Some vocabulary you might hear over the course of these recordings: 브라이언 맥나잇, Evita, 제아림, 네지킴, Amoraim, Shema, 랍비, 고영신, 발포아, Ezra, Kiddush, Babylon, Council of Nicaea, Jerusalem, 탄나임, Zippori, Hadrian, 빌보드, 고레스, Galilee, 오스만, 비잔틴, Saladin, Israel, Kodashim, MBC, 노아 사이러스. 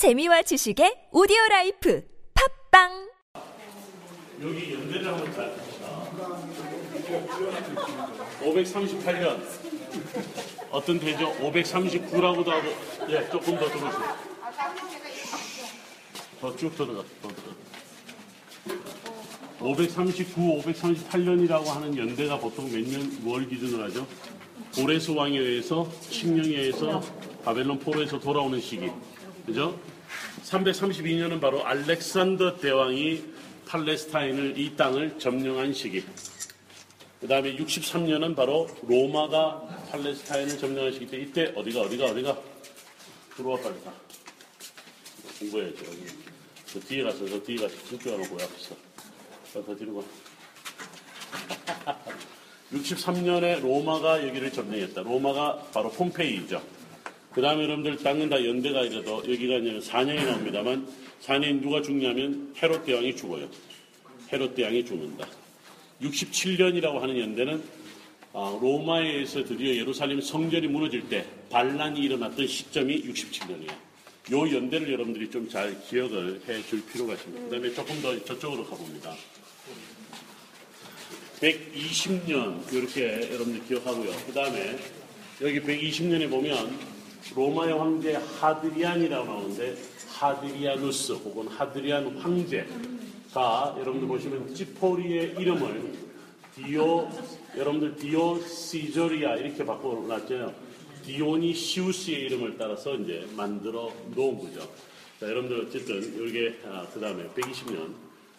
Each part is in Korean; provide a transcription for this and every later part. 재미와 지식의 오디오 라이프 팝빵. 여기 연대를 한번 잘 봅시다. 538년 어떤 대죠? 539라고도 하고, 예, 조금 더 들어오세요. 더 쭉 들어가. 539, 538년이라고 하는 연대가 보통 몇 년, 뭘 기준으로 하죠? 고레스 왕에 의해서, 식령에 의해서, 바벨론 포로에서 돌아오는 시기. 그죠? 332년은 바로 알렉산더 대왕이 팔레스타인을, 이 땅을 점령한 시기. 그 다음에 63년은 바로 로마가 팔레스타인을 점령한 시기 때, 이때 어디가? 들어와 빨리 다. 공부해야죠. 저 뒤에 가서 숙제하러 보여. 더 뒤로 가. 63년에 로마가 여기를 점령했다. 로마가 바로 폼페이죠. 그 다음에 여러분들 땅은 다 연대가 이래서 여기가 이제 4년이 나옵니다만 4년 누가 죽냐면 헤롯 대왕이 죽어요. 헤롯 대왕이 죽는다. 67년이라고 하는 연대는 로마에 의해서 드디어 예루살렘 성전이 무너질 때 반란이 일어났던 시점이 67년이에요. 이 연대를 여러분들이 좀 잘 기억을 해줄 필요가 있습니다. 그 다음에 조금 더 저쪽으로 가봅니다. 120년 이렇게 여러분들 기억하고요. 그 다음에 여기 120년에 보면 로마의 황제 하드리안이라고 나오는데 하드리아누스 혹은 하드리안 황제가 여러분들 보시면 지포리의 이름을 디오 시저리아 이렇게 바꿔놨잖아요. 디오니시우스의 이름을 따라서 이제 만들어 놓은 거죠. 자, 여러분들 어쨌든 이게 그 다음에 120년,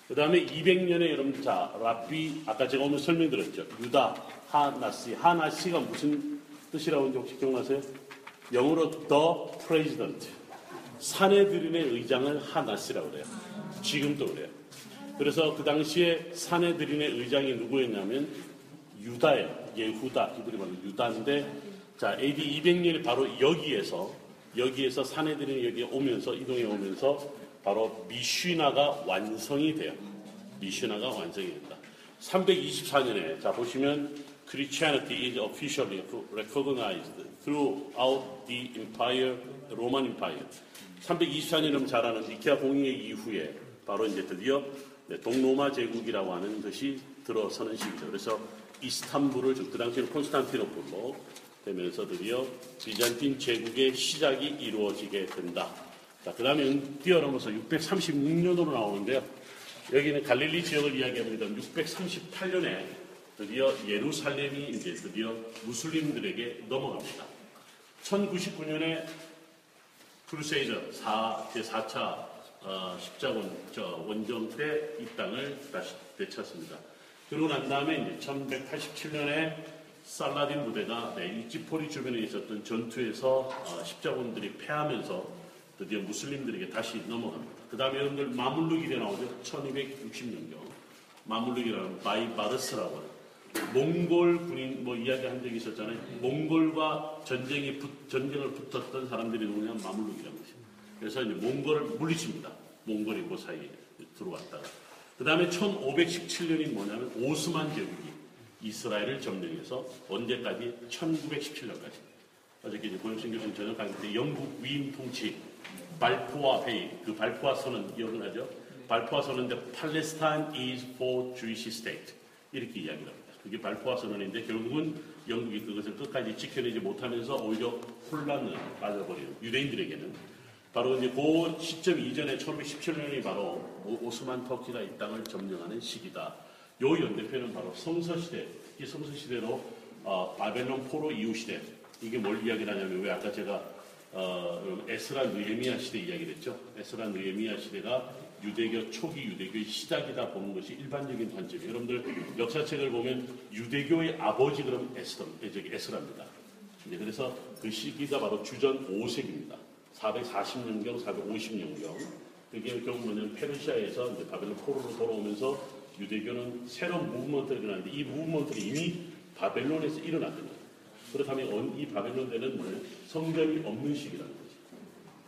그 다음에 200년에 여러분들 자 라비 아까 제가 오늘 설명드렸죠. 유다 하나시가 무슨 뜻이라고 하는지 혹시 기억나세요? 영어로 The President, 산헤드린의 의장을 하나시라고 그래요. 지금도 그래요. 그래서 그 당시에 산헤드린의 의장이 누구였냐면 유다예요. 예후다, 이분이 바로 유다인데, 자 AD 200년이 바로 여기에서 산헤드린이 여기에 오면서 이동해 오면서 바로 미슈나가 완성이 된다. 324년에 자 보시면 Christianity is officially recognized throughout the empire, Roman Empire. 324년을 잘 아는 니케아 공의회 이후에 바로 이제 드디어 동로마 제국이라고 하는 것이 들어서는 시기죠. 그래서 이스탄불을 그 당시에는 콘스탄티노폴로 되면서 드디어 비잔틴 제국의 시작이 이루어지게 된다. 자, 그 다음에 뛰어넘어서 636년으로 나오는데요. 여기는 갈릴리 지역을 이야기합니다. 638년에 드디어 예루살렘이 이제 드디어 무슬림들에게 넘어갑니다. 1099년에 크루세이더 제4차 십자군 원정 때 이 땅을 다시 되찾습니다. 그러고 난 다음에 이제 1187년에 살라딘 부대가 지포리 주변에 있었던 전투에서 십자군들이 패하면서 드디어 무슬림들에게 다시 넘어갑니다. 그 다음에 여러분들 마물룩이 나오죠. 1260년경 마물룩이라는 바이바르스라고 하는 몽골 군인 뭐 이야기한 적이 있었잖아요. 몽골과 전쟁을 붙었던 사람들이 누구냐 마물룩이라는 것입니다. 그래서 이제 몽골을 물리칩니다. 몽골이 그 사이에 들어왔다가 그 다음에 1517년이 뭐냐면 오스만 제국이 이스라엘을 점령해서 언제까지 1917년까지 어저께 이제 고영신 교수님 저녁 강의 때 영국 위임 통치 발포아 회의 그 발포아 선언 기억나죠? 발포아 선언인데 Palestine is for Jewish state 이렇게 이야기합니다. 그게 발포아 선언인데 결국은 영국이 그것을 끝까지 지켜내지 못하면서 오히려 혼란을 맞아버리는 유대인들에게는 바로 이제 그 시점 이전에 1517년이 바로 오스만 터키가 이 땅을 점령하는 시기다. 이 연대표는 바로 성서시대, 특히 성서시대로 바벨론 포로 이후 시대 이게 뭘 이야기를 하냐면 왜 아까 제가 에스라 느헤미야 시대 이야기를 했죠. 에스라 느헤미야 시대가 유대교 초기 유대교의 시작이다 보는 것이 일반적인 관점이에요. 여러분들 역사책을 보면 유대교의 아버지 그럼 에스라입니다. 그래서 그 시기가 바로 주전 5세기입니다. 440년경, 450년경. 그게 결국 뭐냐면 페르시아에서 이제 바벨론 포로로 돌아오면서 유대교는 새로운 무브먼트가 일어났는데 이 무브먼트가 이미 바벨론에서 일어났던 거예요. 그렇다면 이 바벨론에는 뭐예요? 성전이 없는 시기라는 거죠.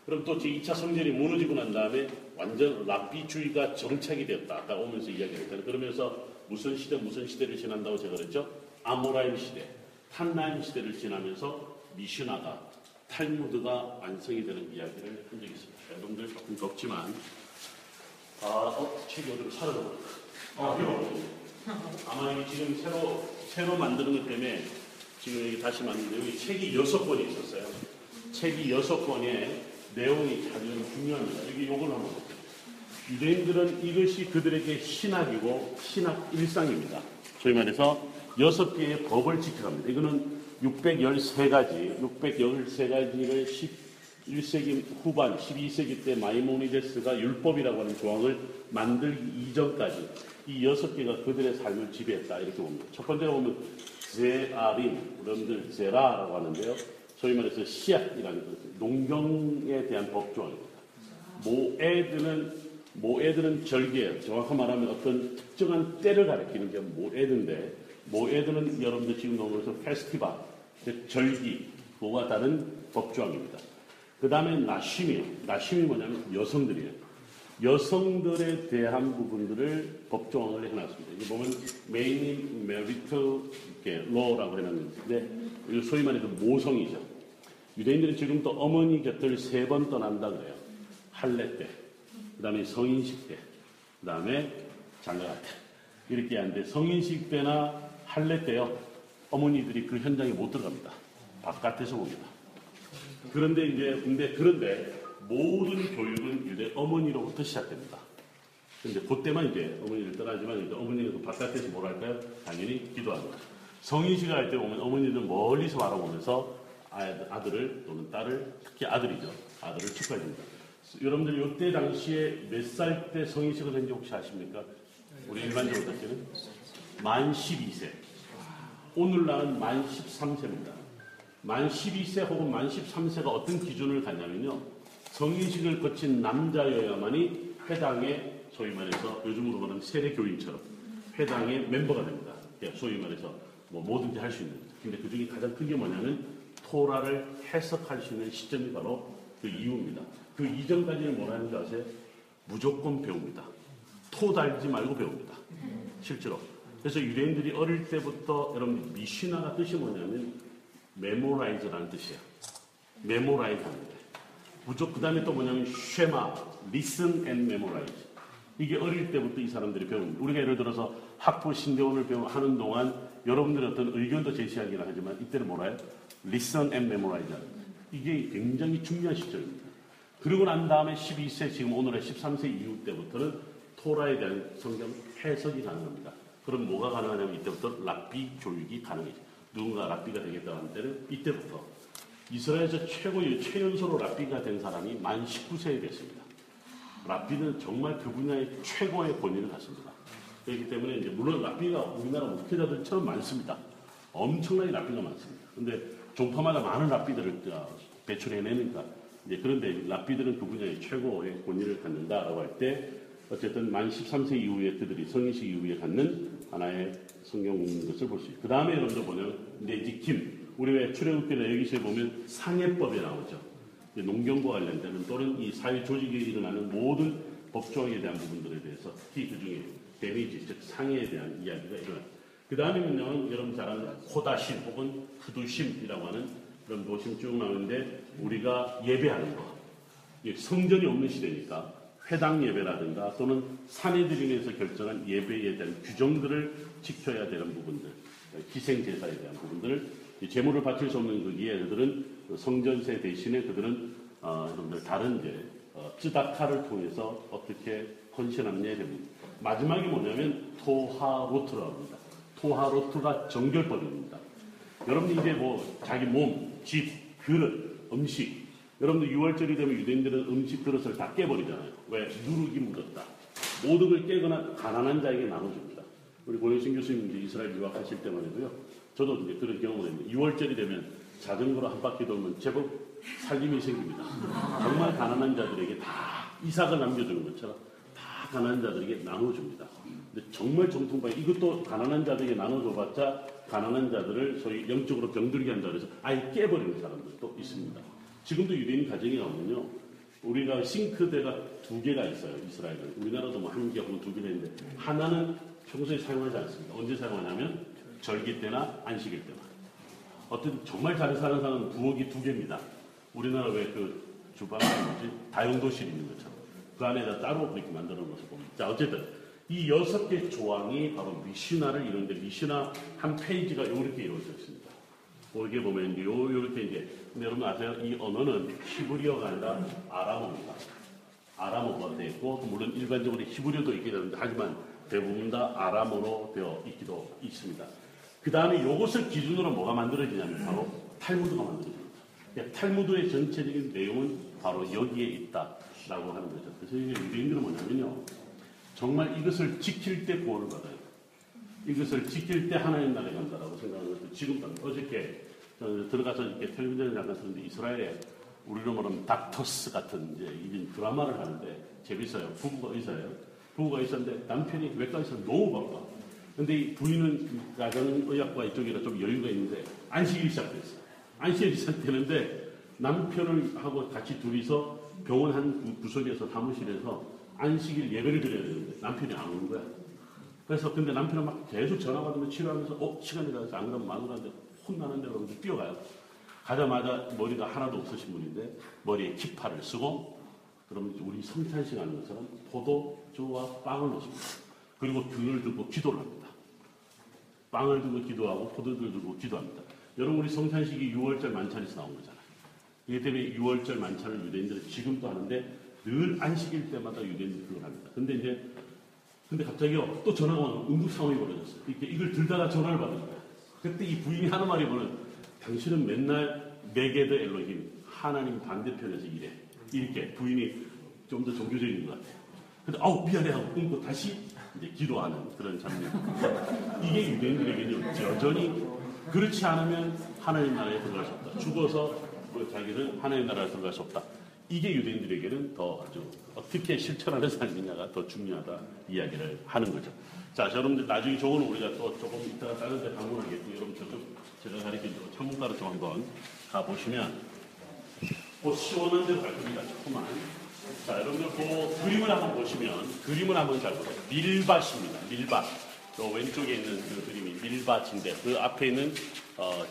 그럼 또 제2차 성전이 무너지고 난 다음에 완전 랍비주의가 정착이 되었다. 아까 오면서 이야기했잖아요. 그러면서 무슨 시대를 지난다고 제가 그랬죠? 아모라임 시대, 탄나임 시대를 지나면서 미슈나가, 탈무드가 완성이 되는 이야기를 한 적이 있습니다. 여러분들 좀 적지만 책이 어디로 사라져버렸다. 아마 이게 지금 새로 만드는 것 때문에 지금 여기 다시 만드는데 여기 책이 6권이 있었어요. 책이 6권의 내용이 가장 중요합니다. 여기 요걸 한번 볼게요. 유대인들은 이것이 그들에게 신학이고 신학 일상입니다. 소위 말해서 6개의 법을 지켜갑니다. 이거는 613가지를 11세기 후반, 12세기 때 마이모니데스가 율법이라고 하는 조항을 만들기 이전까지 이 6개가 그들의 삶을 지배했다. 이렇게 봅니다. 첫 번째로 보면 제아림, 여러분들 제라라고 하는데요. 소위 말해서 씨앗이라는 것, 농경에 대한 법조항입니다. 모에드는 절기예요. 정확히 말하면 어떤 특정한 때를 가리키는 게 모에드인데, 모에드는 여러분들 지금 넘어서 페스티벌, 절기, 그와 다른 법조항입니다. 그 다음에 나심이에요. 나심이 뭐냐면 여성들이에요. 여성들에 대한 부분들을 법조항을 해놨습니다. 이게 보면 메인 메리트 로라고 해놨는데, 소위 말해서 모성이죠. 유대인들은 지금도 어머니 곁을 3번 떠난다 그래요. 할례 때, 그 다음에 성인식 때, 그 다음에 장가갈 때. 이렇게 하는데 성인식 때나 할례 때요, 어머니들이 그 현장에 못 들어갑니다. 바깥에서 봅니다. 그런데 모든 교육은 유대 어머니로부터 시작됩니다. 근데 그때만 이제 어머니를 떠나지만 이제 어머니가 바깥에서 뭘 할까요? 당연히 기도합니다. 성인식을 할 때 보면 어머니들은 멀리서 바라보면서 아들을 또는 딸을, 특히 아들을 축하해줍니다. 여러분들 이때 당시에 몇 살 때 성인식을 했는지 혹시 아십니까? 우리 일반적으로 다시는 만 12세. 오늘날은 만 13세입니다. 만 12세 혹은 만 13세가 어떤 기준을 갖냐면요, 성인식을 거친 남자여야만이 회당의, 소위 말해서 요즘으로 말하는 세례교인처럼 회당의 멤버가 됩니다. 소위 말해서 뭐든지 할 수 있는. 근데 그 중에 가장 큰 게 뭐냐면 토라를 해석할 수 있는 시점이 바로 그 이후입니다. 그 이전까지는 뭐라는 줄 아세요? 무조건 배웁니다. 토 달지 말고 배웁니다. 실제로. 그래서 유대인들이 어릴 때부터, 여러분, 미시나가 뜻이 뭐냐면 메모라이즈라는 뜻이에요. 메모라이즈 합니다. 무조건. 그 다음에 또 뭐냐면 쉐마, 리슨 앤 메모라이즈. 이게 어릴 때부터 이 사람들이 배웁니다. 우리가 예를 들어서 학부 신대원을 하는 동안 여러분들의 어떤 의견도 제시하기는 하지만 이때는 뭐라 해요? 리슨 앤 메모라이즈. 이게 굉장히 중요한 시점입니다. 그리고 난 다음에 12세, 지금 오늘의 13세 이후 때부터는 토라에 대한 성경 해석이 가능합니다. 그럼 뭐가 가능하냐면 이때부터 랍비 교육이 가능해요. 누군가 랍비가 되겠다고 할 때는 이때부터. 이스라엘에서 최연소로 랍비가 된 사람이 만 19세에 됐습니다. 랍비는 정말 그 분야의 최고의 권위를 갖습니다. 그렇기 때문에 이제 물론 랍비가 우리나라 목회자들처럼 많습니다. 엄청나게 랍비가 많습니다. 근데 종파마다 많은 랍비들을 배출해내니까. 그런데 랍비들은 그 분야의 최고의 권위를 갖는다라고 할 때 어쨌든 만 13세 이후에 그들이 성인식 이후에 갖는 하나의 성경 읽는 것을 볼 수 있어요. 그 다음에 여러분들 보면 네지킴, 우리 왜 출애굽기나 여기서 보면 상해법에 나오죠. 농경과 관련되는 또는 이 사회 조직에 일어나는 모든 법조항에 대한 부분들에 대해서, 특히 그 중에 데미지, 즉 상해에 대한 이야기가 일어나요. 그 다음에는 여러분 잘 아는 코다심 혹은 쿠두심이라고 하는 그럼 노심 쭉 나오는데, 우리가 예배하는 거, 성전이 없는 시대니까 회당 예배라든가 또는 산헤드림에서 결정한 예배에 대한 규정들을 지켜야 되는 부분들, 기생제사에 대한 부분들, 제물을 바칠 수 없는 거기에 그들은 성전세 대신에 그들은 여러분들 다른 이제 쯔다카를 통해서 어떻게 헌신하느냐에 대한 마지막이 뭐냐면 토하로트라고 합니다. 토하로트가 정결법입니다. 여러분들 이제 자기 몸, 집, 그릇, 음식. 여러분들 6월절이 되면 유대인들은 음식 그릇을 다 깨버리잖아요. 왜? 누룩이 묻었다. 모든 걸 깨거나 가난한 자에게 나눠줍니다. 우리 고영신 교수님 이스라엘 유학하실 때만 해도요, 저도 이제 그런 경험을 했는데 6월절이 되면 자전거로 한 바퀴 돌면 제법 살림이 생깁니다. 정말 가난한 자들에게 다 이삭을 남겨주는 것처럼 다 가난한 자들에게 나눠줍니다. 근데 정말 정통방에 이것도 가난한 자들에게 나눠줘봤자 가난한 자들을 소위 영적으로 병들게 한다 그래서 아예 깨버리는 사람들도 있습니다. 지금도 유대인 가정에 가면요, 우리가 싱크대가 2개가 있어요. 이스라엘은 우리나라도 뭐 1개 혹은 2개가 있는데 하나는 평소에 사용하지 않습니다. 언제 사용하냐면 절기 때나 안식일 때만. 어떤 정말 잘 사는 사람은 부엌이 2개입니다. 우리나라 왜 그 주방이 뭐지? 다용도실 있는 것처럼. 그 안에다 따로 그렇게 만들어 놓아서 봅니다. 자, 어쨌든 이 6개 조항이 바로 미시나를 이루는데, 미시나 한 페이지가 이렇게 이루어져 있습니다. 여기 보면 이렇게 이제, 근데 여러분 아세요? 이 언어는 히브리어가 아니라 아람어입니다. 아람어가 되어 있고, 물론 일반적으로 히브리어도 있게 되는데, 하지만 대부분 다 아람어로 되어 있기도 있습니다. 그 다음에 이것을 기준으로 뭐가 만들어지냐면 바로 탈무드가 만들어집니다. 그러니까 탈무드의 전체적인 내용은 바로 여기에 있다라고 하는 거죠. 그래서 이게 유대인들은 뭐냐면요, 정말 이것을 지킬 때 구원을 받아요. 이것을 지킬 때 하나님 나라에 간다라고 생각하는 것도 지금 어저께 들어가서 이렇게 텔레비전에 잠깐 봤는데, 이스라엘에 우리로 말하면 닥터스 같은 이제 이런 드라마를 하는데 재밌어요. 부부가 의사예요. 부부가 의사인데 남편이 외과 의사 너무 바빠. 근데 이 부인은 가정의학과 이쪽이라 좀 여유가 있는데 안식일이 시작됐어요. 안식일이 시작되는데 남편을 하고 같이 둘이서 병원 한 구석에서 사무실에서 안식일 예배를 드려야 되는데 남편이 안 오는 거야. 그래서 근데 남편은 막 계속 전화 받으면 치료하면서 시간이 가서 안 그러면 마누라한테 혼나는데 그러면서 뛰어가요. 가자마자 머리가 하나도 없으신 분인데 머리에 키파를 쓰고, 그러면 우리 성찬식 하는 것처럼 포도주와 빵을 넣습니다. 그리고 균을 들고 기도를 합니다. 빵을 들고 기도하고 포도주를 들고 기도합니다. 여러분 우리 성찬식이 6월절 만찬에서 나온 거잖아요. 이게 때문에 6월절 만찬을 유대인들은 지금도 하는데 늘 안식일 때마다 유대인들이 그걸 합니다. 근데 갑자기요 또 전화가 오는 응급 상황이 벌어졌어요. 이렇게 이걸 들다가 전화를 받은 거예요. 그때 이 부인이 하는 말이 뭐냐면, 당신은 맨날 메게드 엘로힘, 하나님 반대편에서 일해. 이렇게 부인이 좀 더 종교적인 것 같아요. 근데 아우 미안해 하고 끊고 다시 이제 기도하는 그런 장면. 이게 유대인들에게는 여전히 그렇지 않으면 하나님 나라에 들어갈 수 없다. 죽어서 자기는 하나님 나라에 들어갈 수 없다. 이게 유대인들에게는 더 아주 어떻게 실천하는 삶이냐가 더 중요하다 이야기를 하는 거죠. 자, 여러분들 나중에 저거는 우리가 또 조금 이따가 다른 데 방문하겠고, 여러분 저쪽 제가 가르쳐주고 창문가로 좀 한번 가보시면 곧 시원한 데로 갈 겁니다. 조금만. 자, 여러분들 그 그림을 한번 보시면, 그림을 한번 잘 보세요. 밀밭입니다. 밀밭. 저 왼쪽에 있는 그 그림이 밀밭인데 그 앞에 있는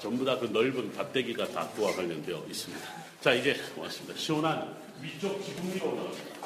전부 다 그 넓은 밭대기가 닭과 관련되어 있습니다. 자, 이제 왔습니다. 시원한 위쪽 지붕 위로 올라갑니다.